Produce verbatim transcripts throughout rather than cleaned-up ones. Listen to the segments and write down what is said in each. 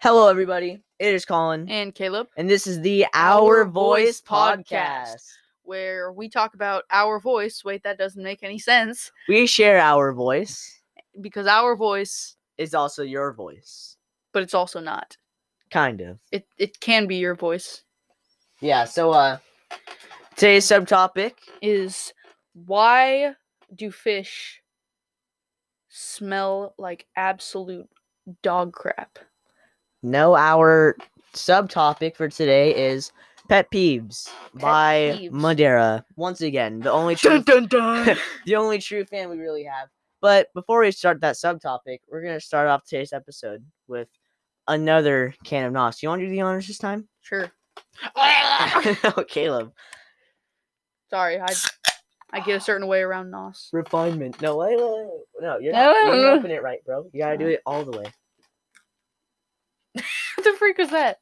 Hello, everybody. It is Colin. And Caleb. And this is the Our, Our Voice podcast, podcast, where we talk about our voice. Wait, that doesn't make any sense. We share our voice. Because our voice is also your voice. But it's also not. Kind of. It it can be your voice. Yeah, so uh, today's subtopic is why do fish smell like absolute dog crap? No, our subtopic for today is Pet Peeves Pet by Peeves. Madera. Once again, the only true dun, dun, dun. the only true fan we really have. But before we start that subtopic, we're going to start off today's episode with another can of N O S. You want to do the honors this time? Sure. Oh, Caleb. Sorry, I I get a certain way around N O S. Refinement. No, wait, wait, wait. No, you're not, you're not open it right, bro. You got to do it all the way. What the freak was that?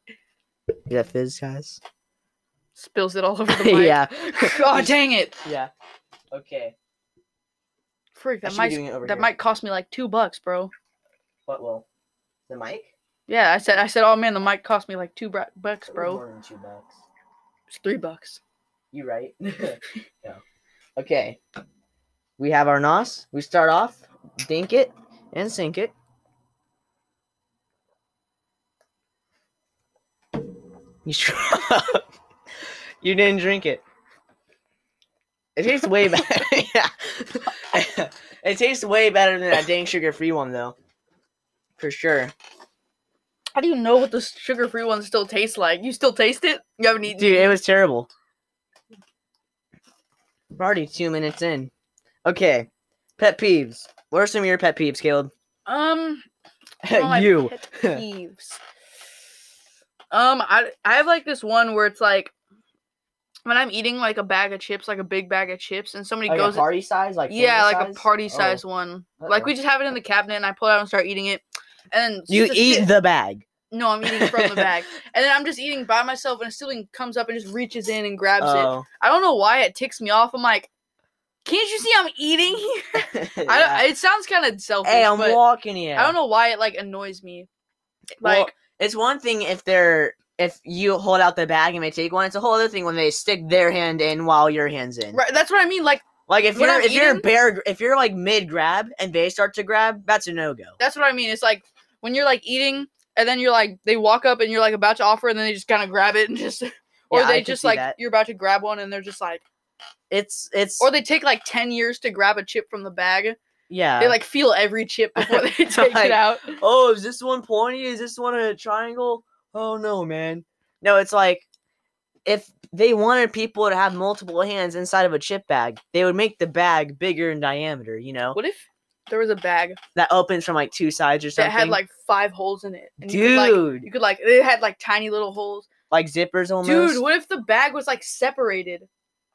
Is that fizz, guys? Spills it all over the mic. Yeah. Oh, dang it. Yeah. Okay. Freak, that might that here. might cost me like two bucks, bro. What will? The mic? Yeah, I said, I said, oh man, the mic cost me like two br- bucks, bro. More than two bucks. It's three bucks. You right? No. Okay. We have our N O S. We start off, dink it, and sink it. You You didn't drink it. It tastes way better. Yeah. It tastes way better than that dang sugar-free one, though. For sure. How do you know what the sugar-free one still tastes like? You still taste it? You haven't eaten it? Dude, it was terrible. We're already two minutes in. Okay. Pet peeves. What are some of your pet peeves, Caleb? Um. You. Pet peeves. Um, I I have, like, this one where it's, like, when I'm eating, like, a bag of chips, like, a big bag of chips, and somebody like goes... Like a party size? Like Yeah, like size? a party size oh. one. Uh-oh. Like, we just have it in the cabinet, and I pull it out and start eating it, and... You eat shit. the bag. No, I'm eating from the bag. And then I'm just eating by myself, and a sibling comes up and just reaches in and grabs oh. it. I don't know why it ticks me off. I'm like, can't you see I'm eating here? Yeah. I don't, it sounds kind of selfish, Hey, I'm walking here. I don't know why it, like, annoys me. Like... Well, it's one thing if they're if you hold out the bag and they take one. It's a whole other thing when they stick their hand in while your hand's in. Right, that's what I mean. Like, like if you're I'm if eating, you're bear if you're like mid grab and they start to grab, that's a no go. That's what I mean. It's like when you're like eating and then you're like they walk up and you're like about to offer and then they just kind of grab it and just or yeah, they I just like that. You're about to grab one and they're just like it's it's or they take like ten years to grab a chip from the bag. Yeah. They, like, feel every chip before they take like, it out. Oh, is this one pointy? Is this one a triangle? Oh, no, man. No, it's like, if they wanted people to have multiple hands inside of a chip bag, they would make the bag bigger in diameter, you know? What if there was a bag that opens from, like, two sides or something? That had, like, five holes in it. And Dude. You could, like, you could, like, it had, like, tiny little holes. Like zippers almost? Dude, what if the bag was, like, separated?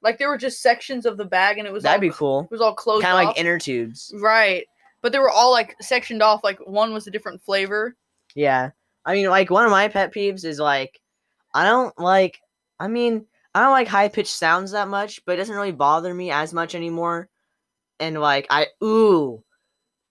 Like, there were just sections of the bag, and it was That'd all, be cool. It was all closed Kinda off. Kind of like inner tubes. Right. But they were all, like, sectioned off. Like, one was a different flavor. Yeah. I mean, like, one of my pet peeves is, like, I don't like, I mean, I don't like high-pitched sounds that much, but it doesn't really bother me as much anymore. And, like, I, ooh,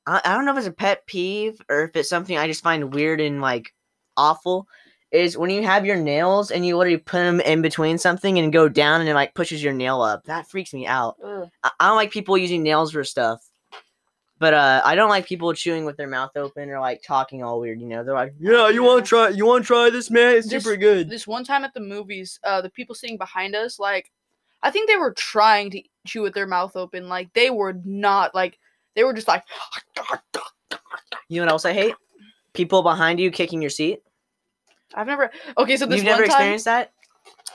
I, I don't know if it's a pet peeve or if it's something I just find weird and, like, awful. Is when you have your nails and you literally put them in between something and go down and it, like, pushes your nail up. That freaks me out. Ugh. I don't like people using nails for stuff. But uh, I don't like people chewing with their mouth open or, like, talking all weird, you know? They're like, yeah, you want to try You want to try this, man? It's this, super good. This one time at the movies, uh, the people sitting behind us, like, I think they were trying to chew with their mouth open. Like, they were not, like, they were just like... You know what else I hate? People behind you kicking your seat. I've never... Okay, so this You've one time... You've never experienced that?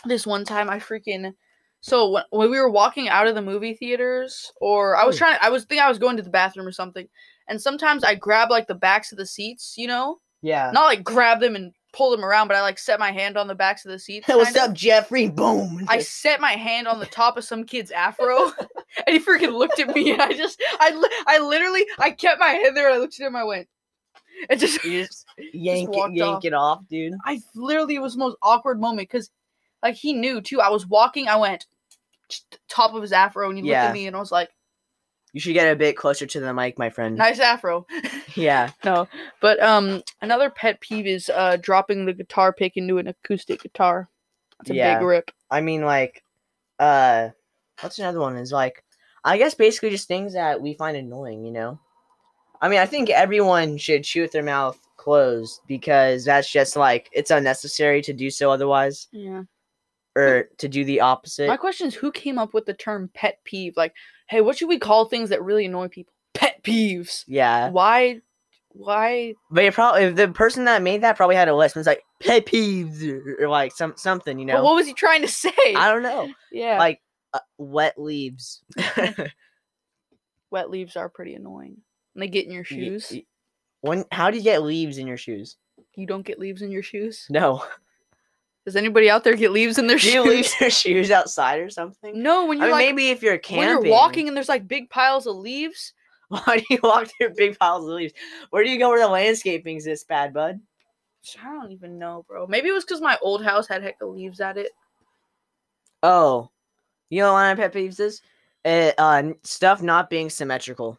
This one time, I freaking... So, when we were walking out of the movie theaters, or... I was Ooh. trying... I was thinking I was going to the bathroom or something, and sometimes I grab, like, the backs of the seats, you know? Yeah. Not, like, grab them and pull them around, but I, like, set my hand on the backs of the seats. Hey, what's up, of. Jeffrey? Boom! I set my hand on the top of some kid's afro, and he freaking looked at me, and I just... I, I literally... I kept my head there, and I looked at him, I went... And just, you just yank, just it, yank off. it off, dude. I literally, it was the most awkward moment because, like, he knew too. I was walking, I went top of his afro, and he yeah. looked at me, and I was like, You should get a bit closer to the mic, my friend. Nice afro. Yeah. No, but um, another pet peeve is uh dropping the guitar pick into an acoustic guitar. It's a yeah. big rip. I mean, like, uh, what's another one? Is like, I guess basically just things that we find annoying, you know? I mean, I think everyone should chew with their mouth closed because that's just like, it's unnecessary to do so otherwise. Yeah. Or to do the opposite. My question is, who came up with the term pet peeve? Like, hey, what should we call things that really annoy people? Pet peeves. Yeah. Why? Why? But it probably, the person that made that probably had a list. It's like, pet peeves, or, or like some something, you know? But what was he trying to say? I don't know. Yeah. Like, uh, wet leaves. Wet leaves are pretty annoying. And they get in your shoes. You, you, when? How do you get leaves in your shoes? You don't get leaves in your shoes? No. Does anybody out there get leaves in their shoes? Do you leave your shoes outside or something? No, when you're I mean, like, maybe if you're camping. When you're walking and there's like big piles of leaves. Why do you walk through big piles of leaves? Where do you go where the landscaping's this bad, bud? I don't even know, bro. Maybe it was because my old house had heck of leaves at it. Oh. You know what my pet peeves is? It, uh, stuff not being symmetrical.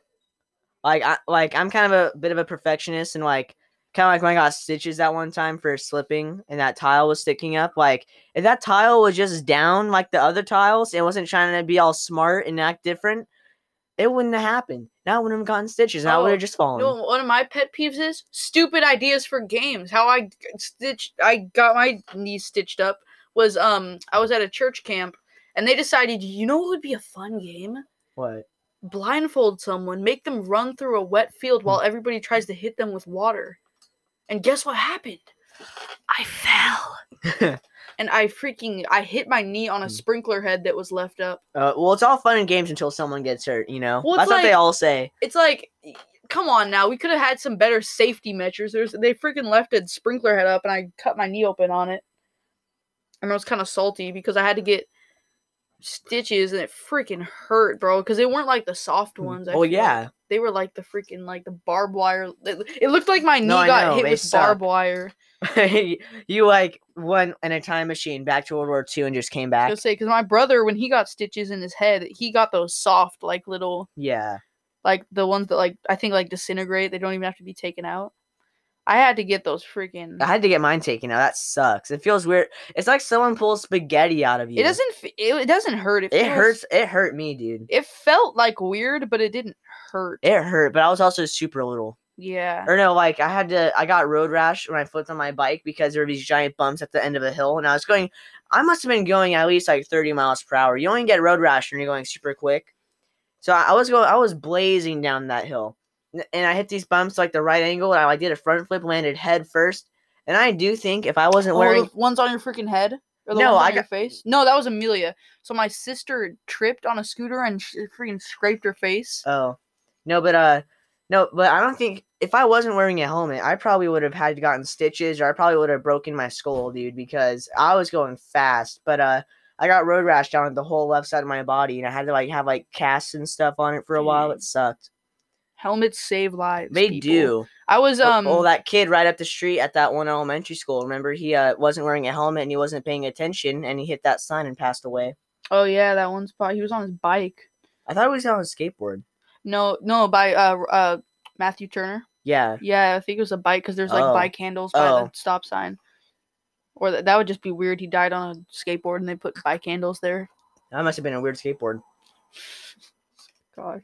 Like, I, like I'm kind of a bit of a perfectionist and like, kind of like when I got stitches that one time for slipping and that tile was sticking up. Like, if that tile was just down like the other tiles, it wasn't trying to be all smart and act different, it wouldn't have happened. Now I wouldn't have gotten stitches. And oh, I would have just fallen. You know, one of my pet peeves is stupid ideas for games. How I stitched, I got my knees stitched up was um I was at a church camp and they decided, you know what would be a fun game? What? Blindfold someone, make them run through a wet field while everybody tries to hit them with water. And guess what happened? I fell. And I freaking, I hit my knee on a sprinkler head that was left up. Uh, well, it's all fun and games until someone gets hurt, you know? Well, that's like, what they all say. It's like, come on now. We could have had some better safety measures. There's, they freaking left a sprinkler head up, and I cut my knee open on it. And I was kind of salty because I had to get stitches, and it freaking hurt, bro, because they weren't like the soft ones. I oh, yeah. Like. They were like the freaking, like the barbed wire. It looked like my knee no, got know, hit with suck. barbed wire. You like went in a time machine back to World War Two and just came back. I'll say, because my brother, when he got stitches in his head, he got those soft, like little. Yeah. Like the ones that, like, I think, like disintegrate. They don't even have to be taken out. I had to get those freaking. I had to get mine taken out. That sucks. It feels weird. It's like someone pulls spaghetti out of you. It doesn't. It, it doesn't hurt. It, it feels, hurts. It hurt me, dude. It felt like weird, but it didn't hurt. It hurt, but I was also super little. Yeah. Or no, like I had to. I got road rash when I flipped on my bike because there were these giant bumps at the end of a hill, and I was going. I must have been going at least like thirty miles per hour. You only get road rash when you're going super quick. So I, I was going. I was blazing down that hill. And I hit these bumps like the right angle, and I like, did a front flip, landed head first. And I do think if I wasn't oh, wearing the ones on your freaking head or the no, ones on I got... your face, no, that was Amelia. So my sister tripped on a scooter and she freaking scraped her face. Oh, no, but uh, no, but I don't think if I wasn't wearing a helmet, I probably would have had gotten stitches, or I probably would have broken my skull, dude, because I was going fast. But uh, I got road rash down the whole left side of my body, and I had to like have like casts and stuff on it for a Dude. while. It sucked. Helmets save lives. They people. do. I was um. Oh, oh, that kid right up the street at that one elementary school. Remember, he uh wasn't wearing a helmet and he wasn't paying attention, and he hit that sign and passed away. Oh yeah, that one spot. He was on his bike. I thought he was on his skateboard. No, no, by uh uh Matthew Turner. Yeah. Yeah, I think it was a bike because there's like oh. bike handles by oh. the stop sign. Or th- that would just be weird. He died on a skateboard and they put bike handles there. That must have been a weird skateboard. Gosh.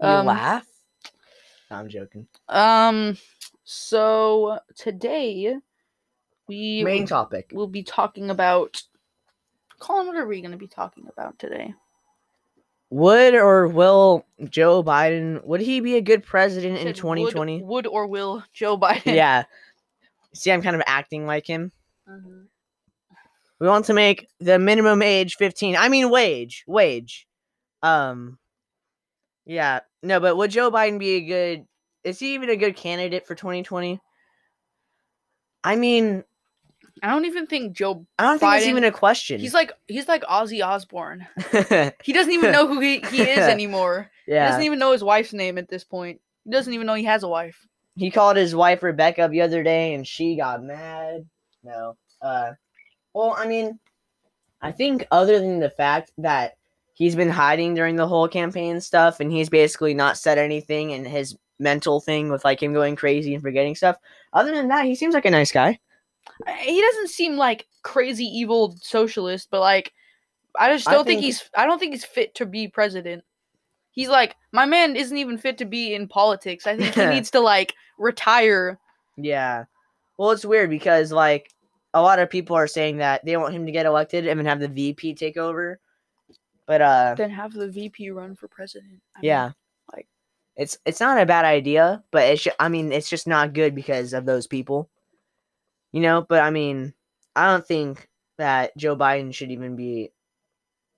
You um, laugh. No, I'm joking. Um, so today we main will, topic. We'll be talking about Colin. What are we going to be talking about today? Would or will Joe Biden? Would he be a good president in twenty twenty? Would, would or will Joe Biden? Yeah. See, I'm kind of acting like him. Mm-hmm. We want to make the minimum age fifteen. I mean, wage, wage. Um. Yeah, no, but would Joe Biden be a good... Is he even a good candidate for twenty twenty? I mean... I don't even think Joe I don't Biden, think it's even a question. He's like he's like Ozzy Osbourne. He doesn't even know who he, he is anymore. Yeah. He doesn't even know his wife's name at this point. He doesn't even know he has a wife. He called his wife Rebecca the other day, and she got mad. No. Uh, well, I mean, I think other than the fact that he's been hiding during the whole campaign stuff, and he's basically not said anything, and his mental thing with like him going crazy and forgetting stuff. Other than that, he seems like a nice guy. He doesn't seem like crazy evil socialist, but like I just don't I think, think he's I don't think he's fit to be president. He's like, my man isn't even fit to be in politics. I think he needs to like retire. Yeah. Well, it's weird because like a lot of people are saying that they want him to get elected and then have the V P take over. But uh then have the V P run for president. I yeah. Mean, like it's it's not a bad idea, but it's sh- I mean, it's just not good because of those people. You know, but I mean, I don't think that Joe Biden should even be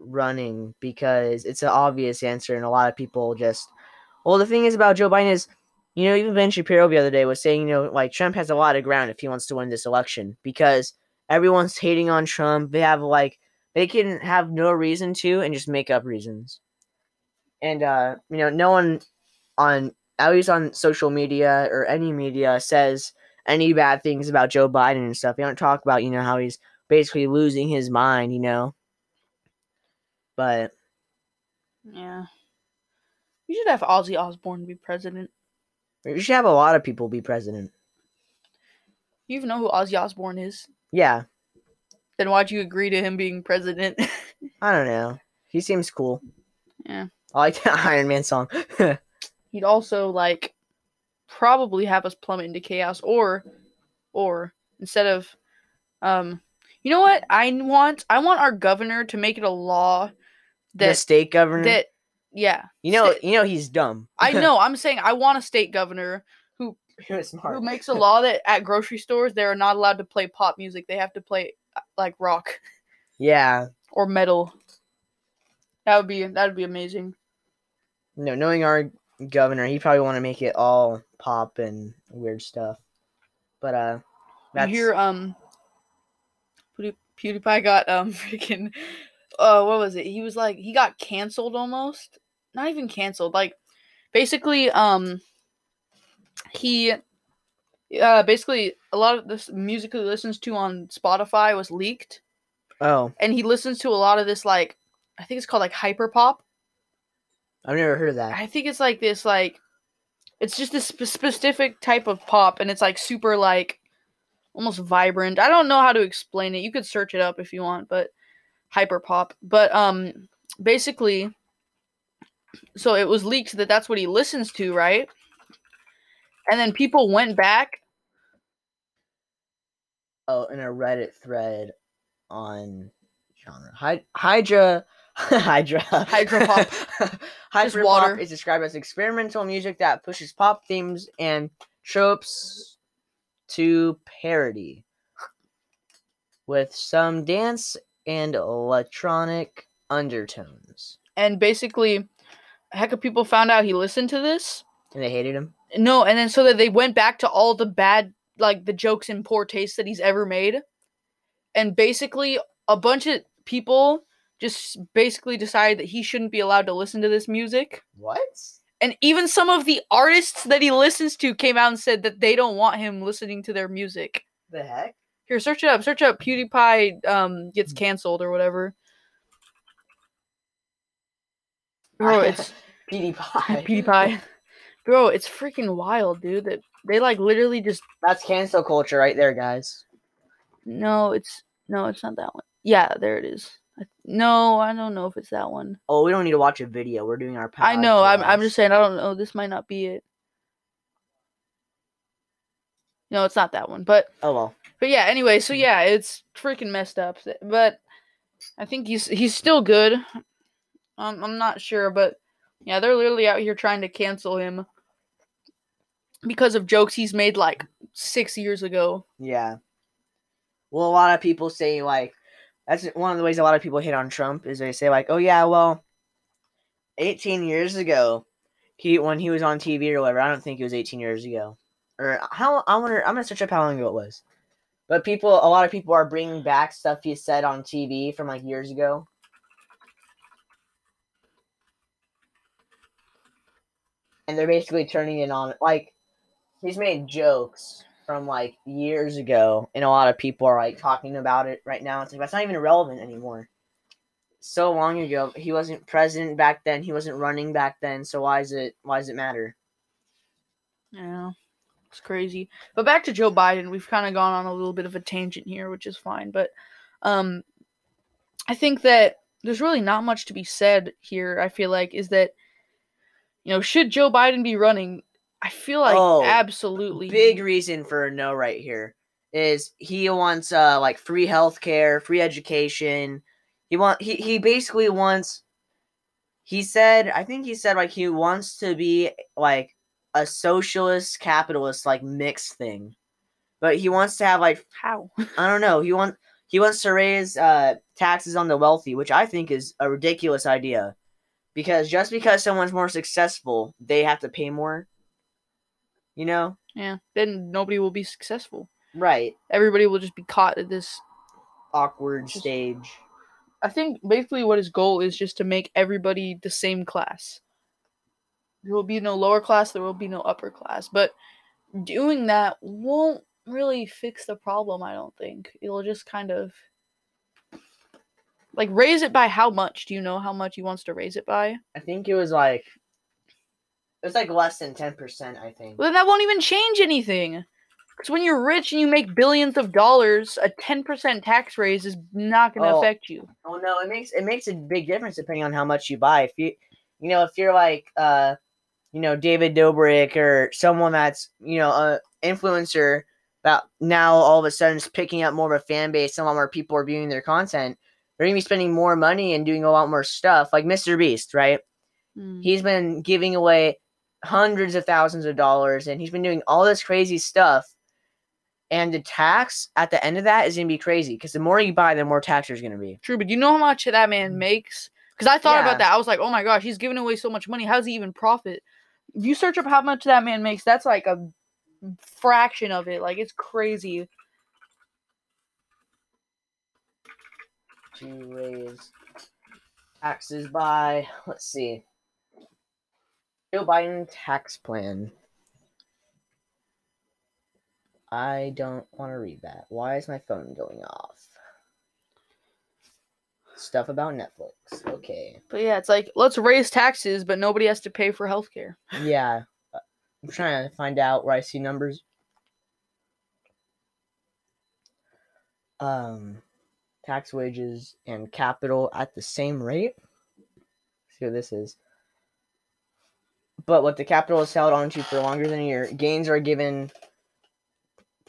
running because it's an obvious answer, and a lot of people just well the thing is about Joe Biden is, you know, even Ben Shapiro the other day was saying, you know, like Trump has a lot of ground if he wants to win this election because everyone's hating on Trump. They have like they can have no reason to and just make up reasons. And uh you know, no one on at least on social media or any media says any bad things about Joe Biden and stuff. They don't talk about, you know, how he's basically losing his mind, you know. But yeah, you should have Ozzy Osbourne be president. You should have a lot of people be president. You even know who Ozzy Osbourne is? Yeah. Then why'd you agree to him being president? I don't know. He seems cool. Yeah. I like that Iron Man song. He'd also like probably have us plummet into chaos, or, or instead of, um, you know what I want? I want our governor to make it a law. That, the state governor? That, yeah. You know sta- you know he's dumb. I know. I'm saying I want a state governor who smart. who makes a law that at grocery stores they are not allowed to play pop music. They have to play like rock. Yeah. Or metal. That would be that would be amazing. No, knowing our governor, he'd probably want to make it all pop and weird stuff. But uh that's... You hear um PewDiePie got um freaking uh what was it? He was like he got canceled almost. Not even canceled. Like basically um he uh basically a lot of this music he listens to on Spotify was leaked. Oh. And he listens to a lot of this like I think it's called like hyper pop. I've never heard of that. I think it's like this like it's just this sp- specific type of pop, and it's like super like almost vibrant. I don't know how to explain it. You could search it up if you want, but hyper pop. But um, basically, so it was leaked that that's what he listens to, right? And then people went back. Oh, in a Reddit thread on genre. Hy- Hydra. Hydra. Hydra pop. Hydra water. Pop is described as experimental music that pushes pop themes and tropes to parody, with some dance and electronic undertones. And basically, a heck of people found out he listened to this. And they hated him? No, and then so that they went back to all the bad, like, the jokes and poor taste that he's ever made. And basically, a bunch of people just basically decided that he shouldn't be allowed to listen to this music. What? And even some of the artists that he listens to came out and said that they don't want him listening to their music. The heck? Here, search it up. Search up PewDiePie um, gets canceled or whatever. Bro, it's... PewDiePie. PewDiePie. Bro, it's freaking wild, dude. That they, like, literally just... That's cancel culture right there, guys. No, it's... No, it's not that one. Yeah, there it is. No, I don't know if it's that one. Oh, we don't need to watch a video. We're doing our podcast. I know. I'm I'm just saying, I don't know. This might not be it. No, it's not that one. But oh well. But yeah, anyway, so yeah, it's freaking messed up. But I think he's he's still good. Um, I'm not sure, but yeah, they're literally out here trying to cancel him because of jokes he's made like six years ago. Yeah. Well, a lot of people say like that's one of the ways a lot of people hate on Trump is they say like, oh yeah, well, eighteen years ago, he when he was on T V or whatever. I don't think it was eighteen years ago, or how I wonder. I'm gonna search up how long ago it was. But people, a lot of people are bringing back stuff he said on T V from like years ago. And they're basically turning it on. Like, he's made jokes from like years ago, and a lot of people are like talking about it right now. It's like that's not even relevant anymore. so long ago. He wasn't president back then. He wasn't running back then. So why is it? Why does it matter? Yeah, it's crazy. But back to Joe Biden. We've kind of gone on a little bit of a tangent here, which is fine. But um, I think that there's really not much to be said here. I feel like is that you know should Joe Biden be running? I feel like oh, absolutely. Big reason for a no right here is he wants uh like free healthcare, free education. He want he, he basically wants he said I think he said like he wants to be like a socialist capitalist like mixed thing. But he wants to have like how? I don't know. He want he wants to raise uh taxes on the wealthy, which I think is a ridiculous idea. Because just because someone's more successful, they have to pay more. You know? Yeah. Then nobody will be successful. Right. Everybody will just be caught at this awkward just, stage. I think basically what his goal is just to make everybody the same class. There will be no lower class. There will be no upper class. But doing that won't really fix the problem, I don't think. It'll just kind of... Like, raise it by how much? Do you know how much he wants to raise it by? I think it was like... It was like less than ten percent, I think. Well, then that won't even change anything. Because when you're rich and you make billions of dollars, a ten percent tax raise is not going to oh. affect you. Oh, no. It makes it makes a big difference depending on how much you buy. If you, you know, if you're like, uh, you know, David Dobrik or someone that's, you know, an influencer that now all of a sudden is picking up more of a fan base, a lot more people are viewing their content, they're going to be spending more money and doing a lot more stuff. Like Mister Beast, right? Mm. He's been giving away hundreds of thousands of dollars, and he's been doing all this crazy stuff. And the tax at the end of that is going to be crazy because the more you buy, the more tax there's going to be. True, but you know how much that man makes? Because I thought yeah. about that. I was like, oh my gosh, he's giving away so much money. How does he even profit? You search up how much that man makes, that's like a fraction of it. Like, it's crazy. To raise taxes by, let's see. Joe Biden tax plan. I don't want to read that. Why is my phone going off? Stuff about Netflix. Okay. But yeah, it's like, let's raise taxes, but nobody has to pay for healthcare. Yeah. I'm trying to find out where I see numbers. Um, tax wages and capital at the same rate. Let's see what this is. But what the capital is held onto for longer than a year, gains are given...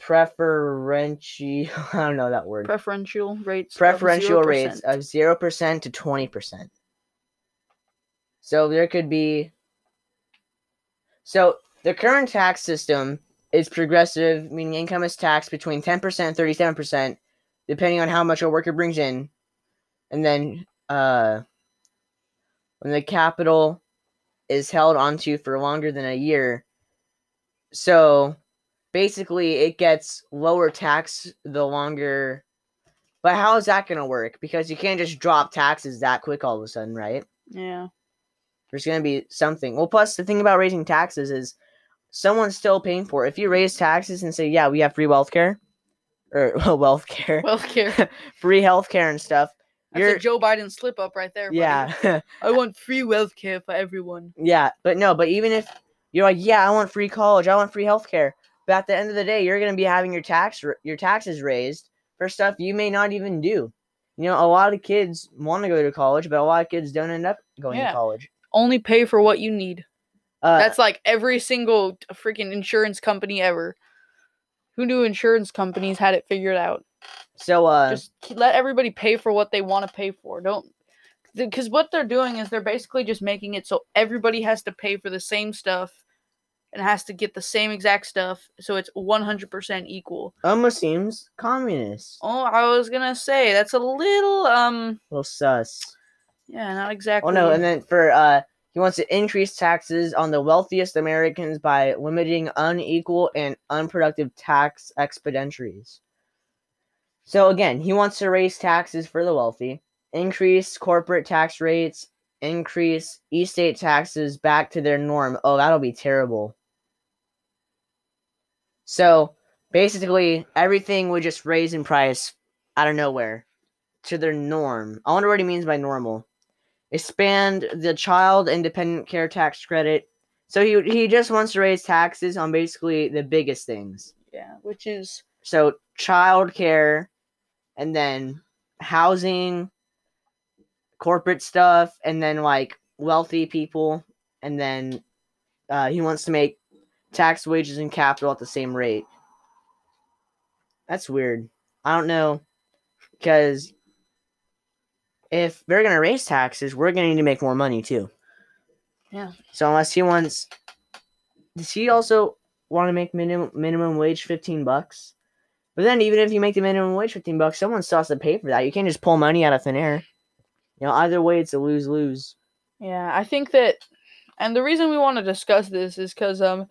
Preferential, I don't know that word. Preferential rates. Preferential of rates of zero percent to twenty percent. So there could be. So the current tax system is progressive, meaning income is taxed between ten percent and thirty-seven percent, depending on how much a worker brings in. And then uh, when the capital is held onto for longer than a year. So. Basically, it gets lower tax the longer... But how is that going to work? Because you can't just drop taxes that quick all of a sudden, right? Yeah. There's going to be something. Well, plus, the thing about raising taxes is someone's still paying for it. If you raise taxes and say, yeah, we have free wealth care, or well, wealth care. Wealth care. free health care and stuff. That's you're... a Joe Biden slip-up right there. Buddy. Yeah. I want free wealth care for everyone. Yeah, but no, but even if you're like, yeah, I want free college, I want free health care. But at the end of the day, you're going to be having your tax your taxes raised for stuff you may not even do. You know, a lot of kids want to go to college, but a lot of kids don't end up going yeah. to college. Only pay for what you need. Uh, That's like every single freaking insurance company ever. Who knew insurance companies had it figured out? So uh, just let everybody pay for what they want to pay for. Don't because th- what they're doing is they're basically just making it so everybody has to pay for the same stuff. And has to get the same exact stuff, so it's one hundred percent equal. Almost seems communist. Oh, I was gonna say that's a little um. A little sus. Yeah, not exactly. Oh no, and then for uh, he wants to increase taxes on the wealthiest Americans by limiting unequal and unproductive tax expenditures. So again, he wants to raise taxes for the wealthy, increase corporate tax rates, increase estate taxes back to their norm. Oh, that'll be terrible. So, basically, everything would just raise in price out of nowhere. to their norm. I wonder what he means by normal. Expand the child independent care tax credit. So he he just wants to raise taxes on basically the biggest things. Yeah, which is... So child care, and then housing, corporate stuff, and then like wealthy people. And then uh, he wants to make tax, wages, and capital at the same rate. That's weird. I don't know, because if they're going to raise taxes, we're going to need to make more money too. Yeah. So unless he wants, does he also want to make minimum minimum wage fifteen bucks? But then even if you make the minimum wage fifteen bucks, someone still has to pay for that. You can't just pull money out of thin air. You know, either way, it's a lose-lose. Yeah, I think that, and the reason we want to discuss this is because, um,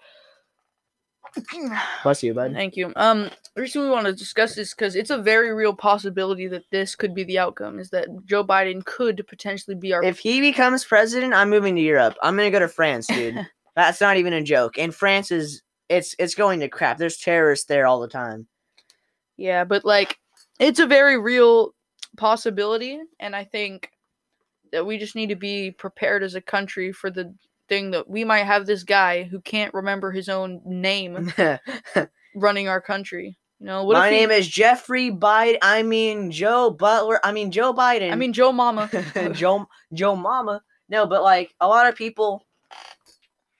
bless you, bud. Thank you. Um, the reason we want to discuss this because it's a very real possibility that this could be the outcome. Is that Joe Biden could potentially be our? If he becomes president, I'm moving to Europe. I'm gonna go to France, dude. That's not even a joke. And France is it's it's going to crap. There's terrorists there all the time. Yeah, but like, it's a very real possibility, and I think that we just need to be prepared as a country for the thing that we might have this guy who can't remember his own name running our country. You know, what my if he, name is Jeffrey Biden. I mean Joe Butler. I mean Joe Biden. I mean Joe Mama. Joe Joe Mama. No, but like a lot of people.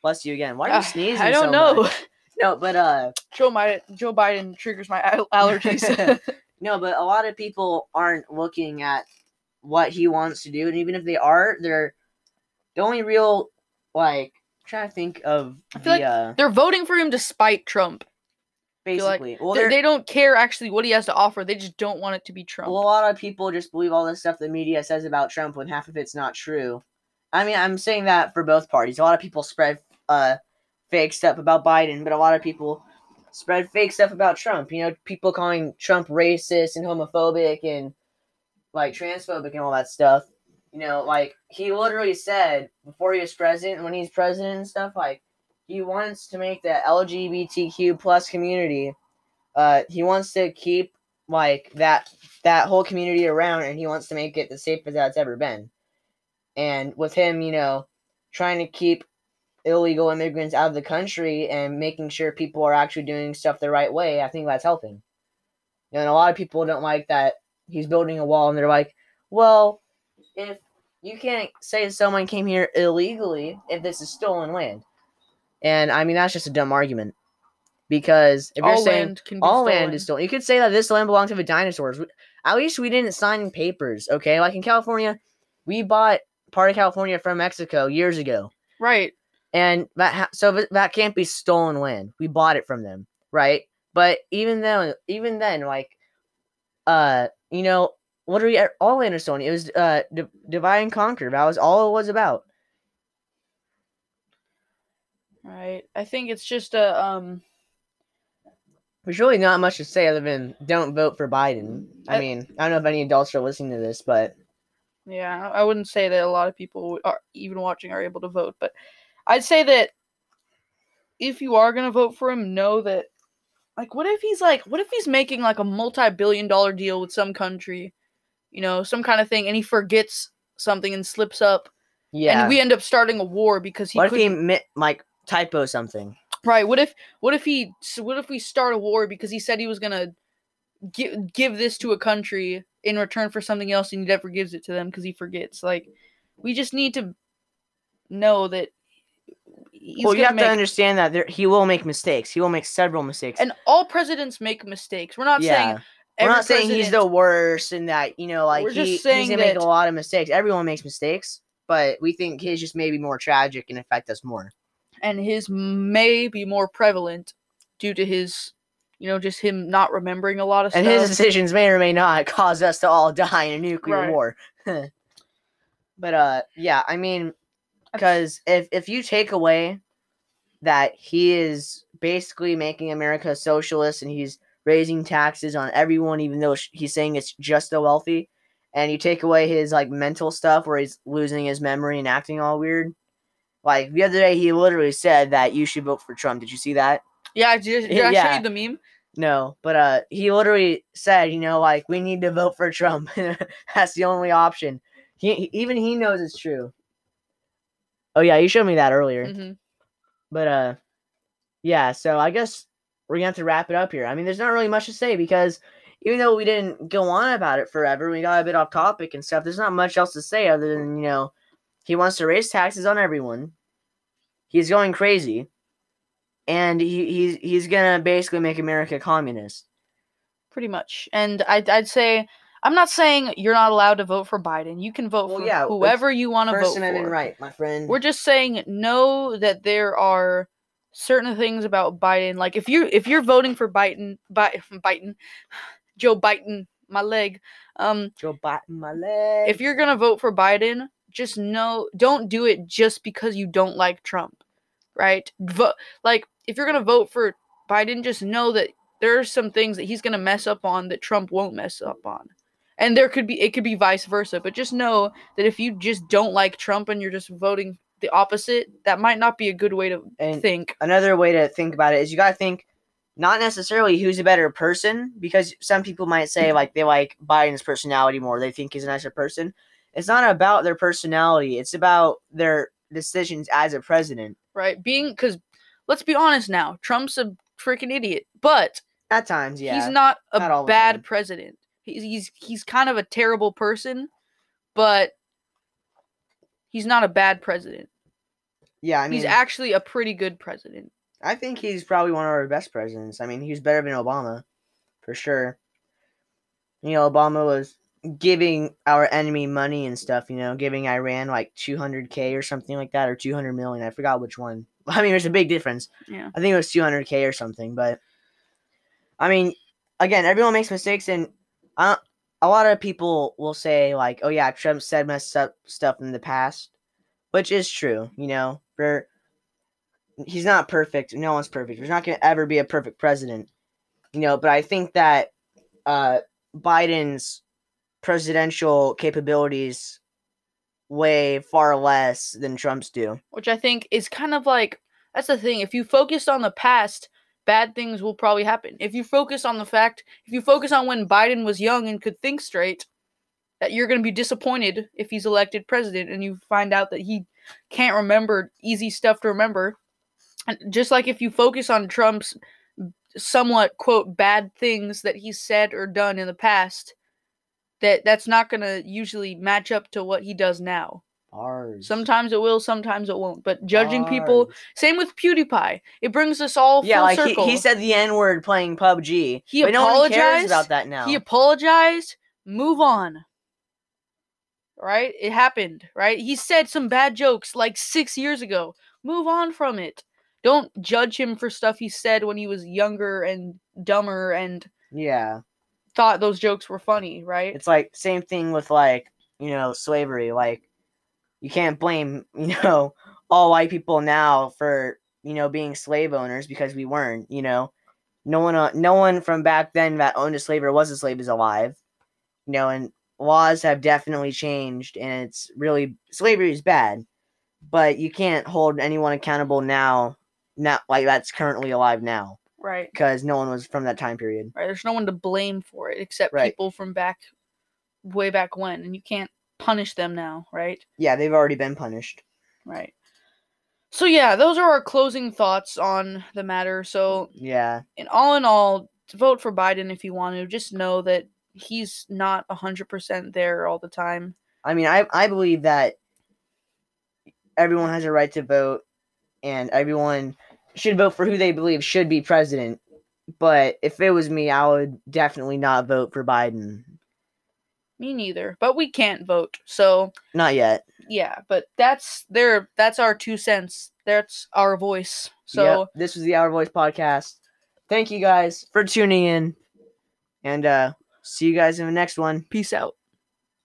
Bless you again. Why are you sneezing? I don't so know. Much? No, but uh, Joe my Joe Biden triggers my allergies. No, but a lot of people aren't looking at what he wants to do, and even if they are, they're the only real. Like, I'm trying to think of I feel the, like uh, they're voting for him despite Trump. Basically. Like well, they they don't care actually what he has to offer. They just don't want it to be Trump. Well, a lot of people just believe all this stuff the media says about Trump when half of it's not true. I mean, I'm saying that for both parties. A lot of people spread uh, fake stuff about Biden, but a lot of people spread fake stuff about Trump. You know, people calling Trump racist and homophobic and, like, transphobic and all that stuff. You know, like, he literally said before he was president, when he's president and stuff, like, he wants to make the L G B T Q plus community, uh, he wants to keep, like, that that whole community around, and he wants to make it the safest that's ever been. And with him, you know, trying to keep illegal immigrants out of the country and making sure people are actually doing stuff the right way, I think that's helping. You know, and a lot of people don't like that he's building a wall, and they're like, well... If you can't say someone came here illegally if this is stolen land. And, I mean, that's just a dumb argument. Because if all you're saying land can be all stolen. Land is stolen, you could say that this land belonged to the dinosaurs. At least we didn't sign papers, okay? Like in California, we bought part of California from Mexico years ago. Right. And that ha- so that can't be stolen land. We bought it from them, right? But even though, even then, like, uh, you know... What are we at? All land is stolen. It was uh, d- divide and conquer. That was all it was about. Right. I think it's just a. Um... There's really not much to say other than don't vote for Biden. I, I mean, I don't know if any adults are listening to this, but. Yeah, I wouldn't say that a lot of people are even watching are able to vote, but I'd say that if you are going to vote for him, know that. Like, what if he's like, what if he's making like a multi-billion dollar deal with some country? You know, some kind of thing, and he forgets something and slips up. Yeah. And we end up starting a war because he What couldn't... if he, mi- like, typo something? Right. What if What if he, what if we start a war because he said he was going to gi- give this to a country in return for something else, and he never gives it to them because he forgets? Like, we just need to know that he's Well, you have make... to understand that there, he will make mistakes. He will make several mistakes. And all presidents make mistakes. We're not yeah. saying... Every We're not saying he's the worst and that, you know, like, he, he's going to make a lot of mistakes. Everyone makes mistakes, but we think his just may be more tragic and affect us more. And his may be more prevalent due to his, you know, just him not remembering a lot of stuff. And his decisions may or may not cause us to all die in a nuclear right. war. But, uh, yeah, I mean, because if, if you take away that he is basically making America socialist and he's raising taxes on everyone, even though he's saying it's just the wealthy, and you take away his, like, mental stuff where he's losing his memory and acting all weird. Like, the other day, he literally said that you should vote for Trump. Did you see that? Yeah, I did. Did yeah. I show you the meme? No, but uh, he literally said, you know, like, we need to vote for Trump. That's the only option. He, he even he knows it's true. Oh yeah, you showed me that earlier. Mm-hmm. But uh, yeah. So I guess we're gonna have to wrap it up here. I mean, there's not really much to say because even though we didn't go on about it forever, we got a bit off topic and stuff. There's not much else to say other than, you know, he wants to raise taxes on everyone. He's going crazy. And he, he's he's gonna basically make America communist, pretty much. And I'd I'd say I'm not saying you're not allowed to vote for Biden. You can vote well, for yeah, whoever you want to vote for. First Amendment right, my friend. We're just saying know that there are certain things about Biden. Like if you if you're voting for Biden, Bi- Biden, Joe Biden, my leg. Um, Joe Biden, my leg. If you're gonna vote for Biden, just know don't do it just because you don't like Trump, right? Vote like. If you're going to vote for Biden, just know that there are some things that he's going to mess up on that Trump won't mess up on. And there could be, it could be vice versa, but just know that if you just don't like Trump and you're just voting the opposite, that might not be a good way to and think. Another way to think about it is you got to think not necessarily who's a better person, because some people might say like they like Biden's personality more. They think he's a nicer person. It's not about their personality. It's about their decisions as a president. Right. Being, because let's be honest now. Trump's a freaking idiot, but at times, yeah, he's not a not bad president. He's he's he's kind of a terrible person, but he's not a bad president. Yeah, I mean, he's actually a pretty good president. I think he's probably one of our best presidents. I mean, he's better than Obama, for sure. You know, Obama was giving our enemy money and stuff. You know, giving Iran like two hundred K or something like that, or two hundred million. I forgot which one. I mean, there's a big difference. Yeah. I think it was two hundred K or something. But, I mean, again, everyone makes mistakes. And I don't, a lot of people will say, like, oh, yeah, Trump said messed up stuff in the past, which is true. You know, for he's not perfect. No one's perfect. There's not going to ever be a perfect president. You know, but I think that uh, Biden's presidential capabilities way far less than Trump's do. Which I think is kind of like, that's the thing. If you focus on the past, bad things will probably happen. If you focus on the fact, if you focus on when Biden was young and could think straight, that you're going to be disappointed if he's elected president and you find out that he can't remember easy stuff to remember. And just like if you focus on Trump's somewhat, quote, bad things that he said or done in the past, That that's not going to usually match up to what he does now. Bars. Sometimes it will, sometimes it won't. But judging Bars. people, same with PewDiePie. It brings us all yeah, full like circle. Yeah, like he said the N-word playing P U B G. He but apologized. No one cares about that now. He apologized. Move on. Right? It happened, right? He said some bad jokes like six years ago. Move on from it. Don't judge him for stuff he said when he was younger and dumber and... yeah. Thought those jokes were funny, right? It's like same thing with like, you know, slavery. Like you can't blame, you know, all white people now for, you know, being slave owners because we weren't, you know. No one uh, no one from back then that owned a slave or was a slave is alive. You know, and laws have definitely changed and it's really slavery is bad. But you can't hold anyone accountable now, not like that's currently alive now. Right. Because no one was from that time period. Right. There's no one to blame for it except right. people from back, way back when. And you can't punish them now, right? Yeah, they've already been punished. Right. So, yeah, those are our closing thoughts on the matter. So, yeah. And all in all, to vote for Biden if you want to. Just know that he's not one hundred percent there all the time. I mean, I I believe that everyone has a right to vote and everyone should vote for who they believe should be president. But if it was me, I would definitely not vote for Biden. Me neither. But we can't vote, so... not yet. Yeah, but that's there. That's our two cents. That's our voice. So yep, this was the Our Voice podcast. Thank you guys for tuning in. And uh, see you guys in the next one. Peace out.